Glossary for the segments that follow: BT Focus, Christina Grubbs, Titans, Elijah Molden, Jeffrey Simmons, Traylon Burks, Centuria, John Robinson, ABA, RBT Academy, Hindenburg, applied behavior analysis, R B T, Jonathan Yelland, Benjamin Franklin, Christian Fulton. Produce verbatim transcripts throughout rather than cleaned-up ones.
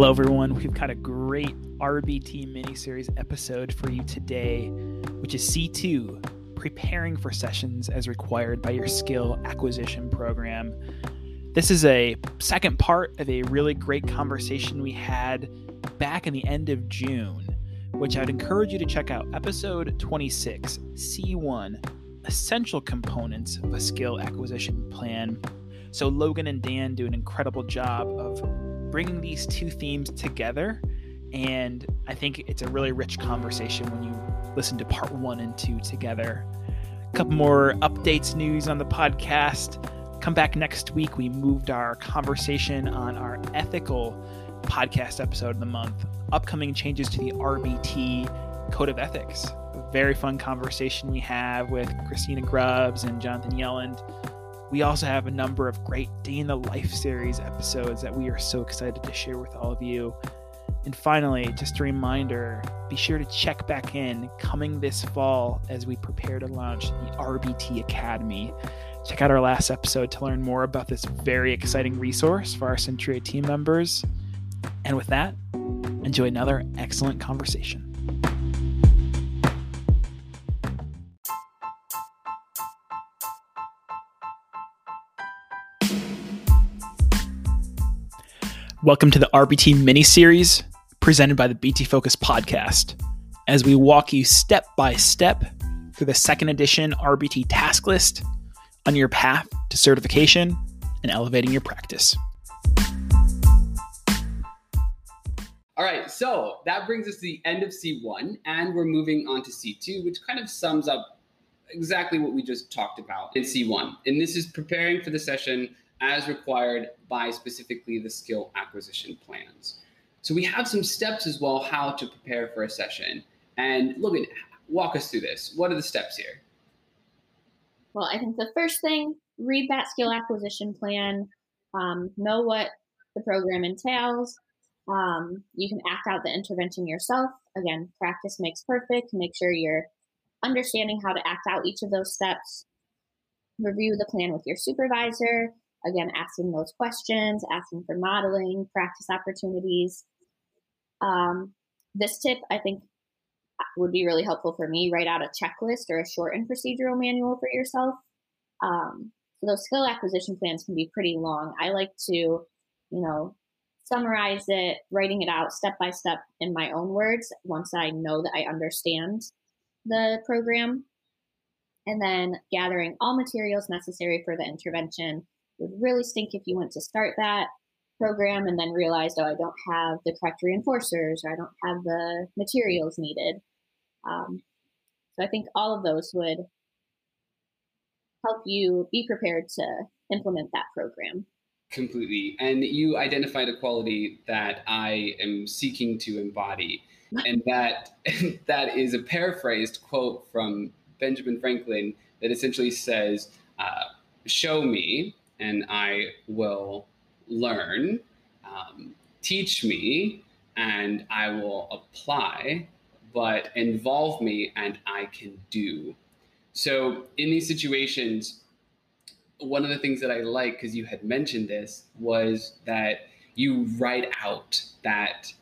Hello, everyone. We've got a great R B T mini-series episode for you today, which is C two, Preparing for Sessions as Required by Your Skill Acquisition Program. This is a second part of a really great conversation we had back in the end of June, which I'd encourage you to check out. Episode twenty-six, C one, Essential Components of a Skill Acquisition Plan. So Logan and Dan do an incredible job of bringing these two themes together, and I think it's a really rich conversation when you listen to part one and two together. A couple more updates, news on the podcast. Come back next week. We moved our conversation on our ethical podcast episode of the month, upcoming changes to the R B T Code of Ethics. A very fun conversation we have with Christina Grubbs and Jonathan Yelland. We also have a number of great Day in the Life series episodes that we are so excited to share with all of you. And finally, just a reminder, be sure to check back in coming this fall as we prepare to launch the R B T Academy. Check out our last episode to learn more about this very exciting resource for our Centuria team members. And with that, enjoy another excellent conversation. Welcome to the R B T mini-series presented by the B T Focus podcast as we walk you step by step through the second edition R B T task list on your path to certification and elevating your practice. All right, so that brings us to the end of C one, and we're moving on to C two, which kind of sums up exactly what we just talked about in C one. And this is preparing for the session as required by specifically the skill acquisition plans. So we have some steps as well, how to prepare for a session. And Logan, walk us through this. What are the steps here? Well, I think the first thing, read that skill acquisition plan, um, know what the program entails. Um, you can act out the intervention yourself. Again, practice makes perfect. Make sure you're understanding how to act out each of those steps. Review the plan with your supervisor. Again, asking those questions, asking for modeling, practice opportunities. Um, this tip, I think, would be really helpful for me. Write out a checklist or a shortened procedural manual for yourself. Um, so those skill acquisition plans can be pretty long. I like to, you know, summarize it, writing it out step by step in my own words once I know that I understand the program. And then gathering all materials necessary for the intervention. Would really stink if you went to start that program and then realized, oh, I don't have the correct reinforcers or I don't have the materials needed. Um, so I think all of those would help you be prepared to implement that program. Completely. And you identified a quality that I am seeking to embody. And that that is a paraphrased quote from Benjamin Franklin that essentially says, uh, show me, and I will learn, um, teach me, and I will apply, but involve me and I can do. So in these situations, one of the things that I like, because you had mentioned this, was that you write out that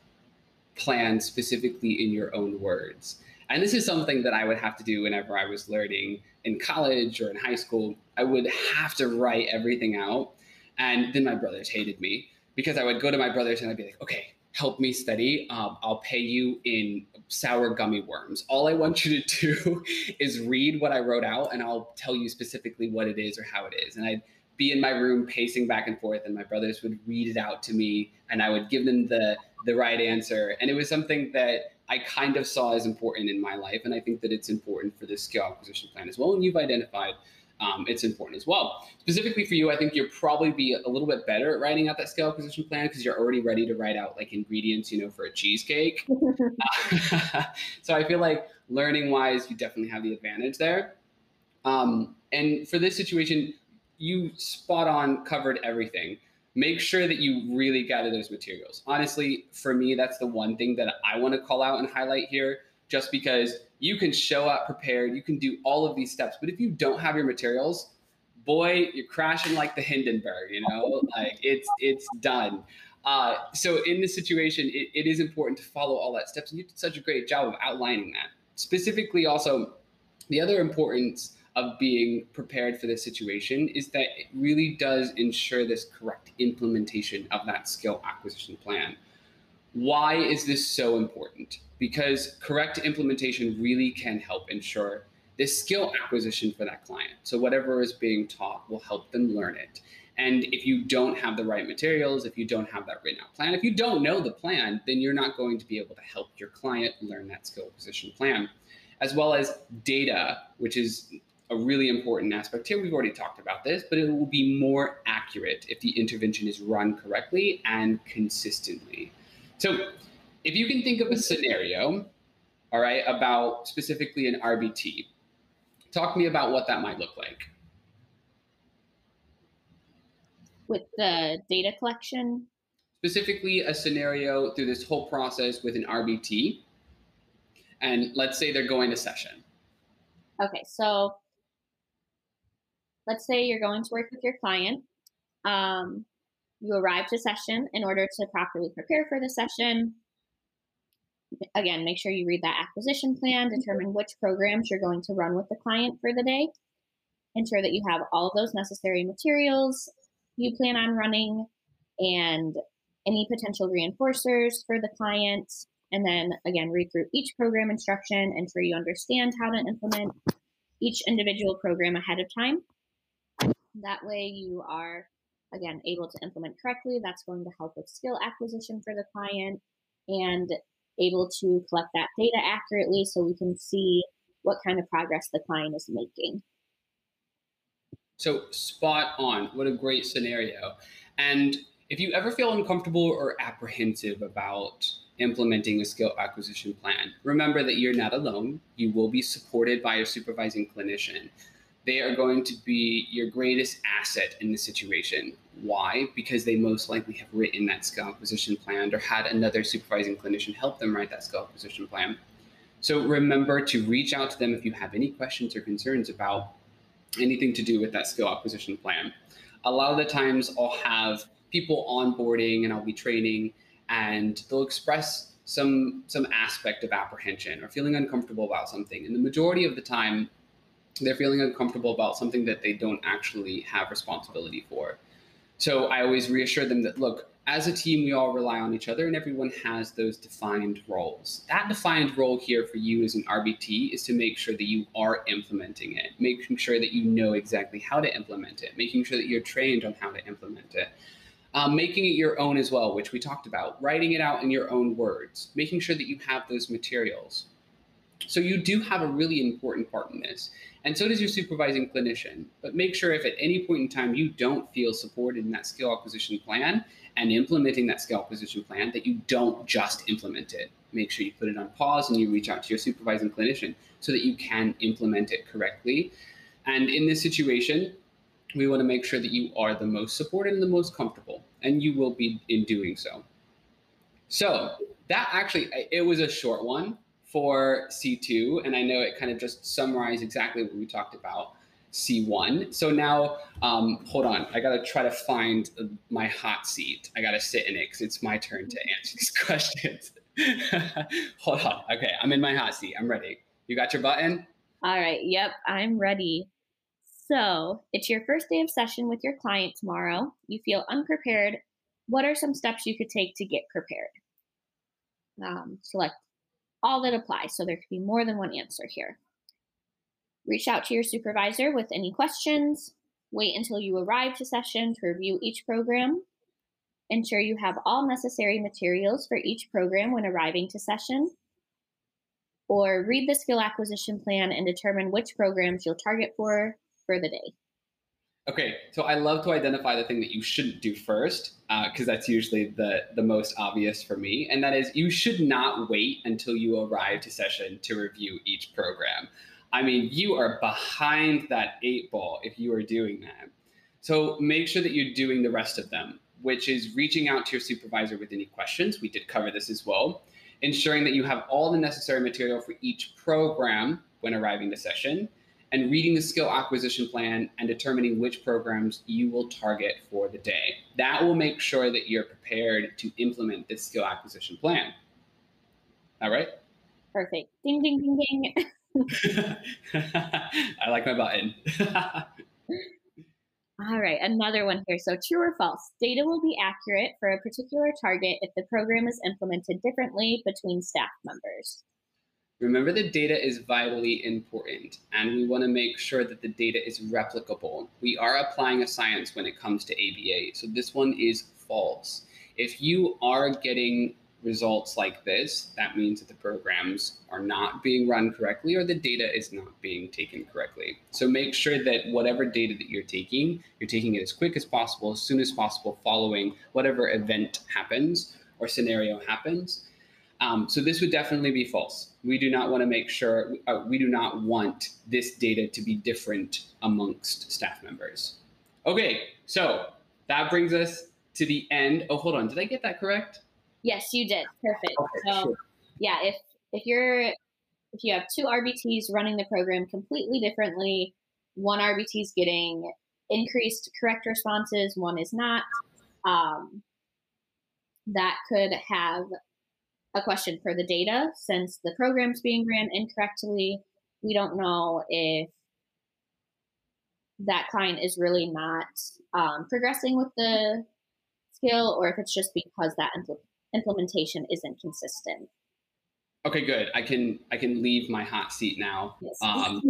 plan specifically in your own words. And this is something that I would have to do whenever I was learning in college or in high school. I would have to write everything out. And then my brothers hated me because I would go to my brothers and I'd be like, okay, help me study. Um, I'll pay you in sour gummy worms. All I want you to do is read what I wrote out and I'll tell you specifically what it is or how it is. And I'd be in my room pacing back and forth and my brothers would read it out to me and I would give them the, the right answer. And it was something that I kind of saw as important in my life. And I think that it's important for this skill acquisition plan as well. And you've identified Um, it's important as well. Specifically for you, I think you'll probably be a little bit better at writing out that skill acquisition plan because you're already ready to write out like ingredients, you know, for a cheesecake. uh, so I feel like learning wise, you definitely have the advantage there. Um, and for this situation, you spot on covered everything. Make sure that you really gather those materials. Honestly, for me, that's the one thing that I want to call out and highlight here, just because you can show up prepared, you can do all of these steps, but if you don't have your materials, boy, you're crashing like the Hindenburg, you know, like it's it's done. Uh, so in this situation, it, it is important to follow all that steps. And you did such a great job of outlining that. Specifically, also, the other importance of being prepared for this situation is that it really does ensure this correct implementation of that skill acquisition plan. Why is this so important? Because correct implementation really can help ensure this skill acquisition for that client. So whatever is being taught will help them learn it. And if you don't have the right materials, if you don't have that written out plan, if you don't know the plan, then you're not going to be able to help your client learn that skill acquisition plan. As well as data, which is a really important aspect here. We've already talked about this, but it will be more accurate if the intervention is run correctly and consistently. So if you can think of a scenario, all right, about specifically an R B T, talk to me about what that might look like. With the data collection? Specifically a scenario through this whole process with an R B T. And let's say they're going to session. Okay, so let's say you're going to work with your client. Um, You arrive to session in order to properly prepare for the session. Again, make sure you read that acquisition plan, determine which programs you're going to run with the client for the day, ensure that you have all of those necessary materials you plan on running and any potential reinforcers for the client. And then again, read through each program instruction, ensure you understand how to implement each individual program ahead of time. That way you are again, able to implement correctly. That's going to help with skill acquisition for the client and able to collect that data accurately so we can see what kind of progress the client is making. So spot on. What a great scenario. And if you ever feel uncomfortable or apprehensive about implementing a skill acquisition plan, remember that you're not alone. You will be supported by your supervising clinician. They are going to be your greatest asset in this situation. Why? Because they most likely have written that skill acquisition plan or had another supervising clinician help them write that skill acquisition plan. So remember to reach out to them if you have any questions or concerns about anything to do with that skill acquisition plan. A lot of the times I'll have people onboarding and I'll be training and they'll express some, some aspect of apprehension or feeling uncomfortable about something. And the majority of the time, they're feeling uncomfortable about something that they don't actually have responsibility for. So I always reassure them that, look, as a team, we all rely on each other and everyone has those defined roles. That defined role here for you as an R B T is to make sure that you are implementing it, making sure that you know exactly how to implement it, making sure that you're trained on how to implement it, um, making it your own as well, which we talked about, writing it out in your own words, making sure that you have those materials. So you do have a really important part in this, and so does your supervising clinician. But make sure if at any point in time you don't feel supported in that skill acquisition plan and implementing that skill acquisition plan, that you don't just implement it. Make sure you put it on pause and you reach out to your supervising clinician so that you can implement it correctly. And in this situation, we want to make sure that you are the most supported and the most comfortable, and you will be in doing so. So that actually, it was a short one for C two, and I know it kind of just summarized exactly what we talked about C one. So now, um, hold on, I gotta try to find my hot seat. I gotta sit in it because it's my turn to answer these questions. Hold on, okay, I'm in my hot seat, I'm ready. You got your button? All right, yep, I'm ready. So it's your first day of session with your client tomorrow. You feel unprepared. What are some steps you could take to get prepared? Um, select all that applies, so there could be more than one answer here. Reach out to your supervisor with any questions. Wait until you arrive to session to review each program. Ensure you have all necessary materials for each program when arriving to session. Or read the skill acquisition plan and determine which programs you'll target for for the day. Okay, so I love to identify the thing that you shouldn't do first, because uh, that's usually the, the most obvious for me. And that is, you should not wait until you arrive to session to review each program. I mean, you are behind that eight ball if you are doing that. So make sure that you're doing the rest of them, which is reaching out to your supervisor with any questions. We did cover this as well. Ensuring that you have all the necessary material for each program when arriving to session. and reading the skill acquisition plan and determining which programs you will target for the day. That will make sure that you're prepared to implement this skill acquisition plan. All right? Perfect. Ding, ding, ding, ding. I like my button. All right, another one here. So true or false, data will be accurate for a particular target if the program is implemented differently between staff members. Remember that data is vitally important, and we want to make sure that the data is replicable. We are applying a science when it comes to A B A, so this one is false. If you are getting results like this, that means that the programs are not being run correctly or the data is not being taken correctly. So make sure that whatever data that you're taking, you're taking it as quick as possible, as soon as possible, following whatever event happens or scenario happens. Um, so this would definitely be false. We do not want to make sure, uh, we do not want this data to be different amongst staff members. Okay, so that brings us to the end. Oh, hold on, did I get that correct? Yes, you did. Perfect. Okay, so, sure. yeah, if if you're if you have two R B Ts running the program completely differently, one R B T is getting increased correct responses, one is not. Um, that could have a question for the data, since the program's being ran incorrectly. We don't know if that client is really not um, progressing with the skill, or if it's just because that impl- implementation isn't consistent. Okay, good. I can I can leave my hot seat now. Yes. Um,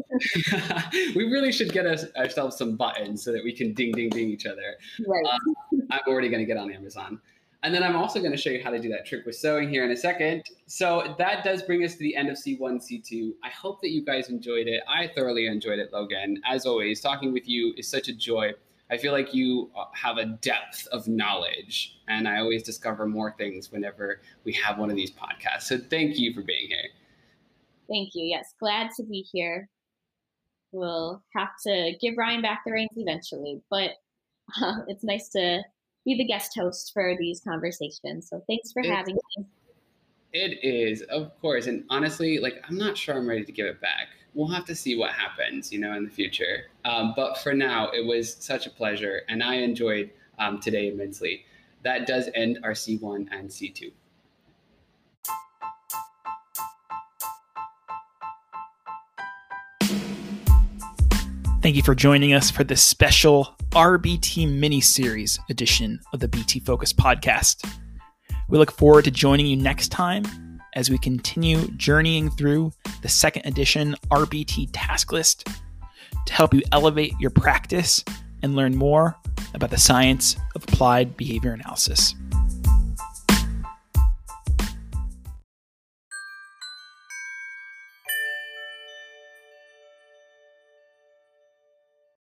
we really should get us, ourselves some buttons so that we can ding, ding, ding each other. Right. Um, I'm already going to get on Amazon. And then I'm also going to show you how to do that trick with sewing here in a second. So that does bring us to the end of C one, C two. I hope that you guys enjoyed it. I thoroughly enjoyed it, Logan. As always, talking with you is such a joy. I feel like you have a depth of knowledge, and I always discover more things whenever we have one of these podcasts. So thank you for being here. Thank you. Yes, glad to be here. We'll have to give Ryan back the reins eventually, but uh, it's nice to be the guest host for these conversations. So thanks for it, having me. It is, of course. And honestly, like, I'm not sure I'm ready to give it back. We'll have to see what happens, you know, in the future. Um, but for now, it was such a pleasure, and I enjoyed um, today immensely. That does end our C one and C two. Thank you for joining us for this special R B T mini-series edition of the B T Focus podcast. We look forward to joining you next time as we continue journeying through the second edition R B T task list to help you elevate your practice and learn more about the science of applied behavior analysis.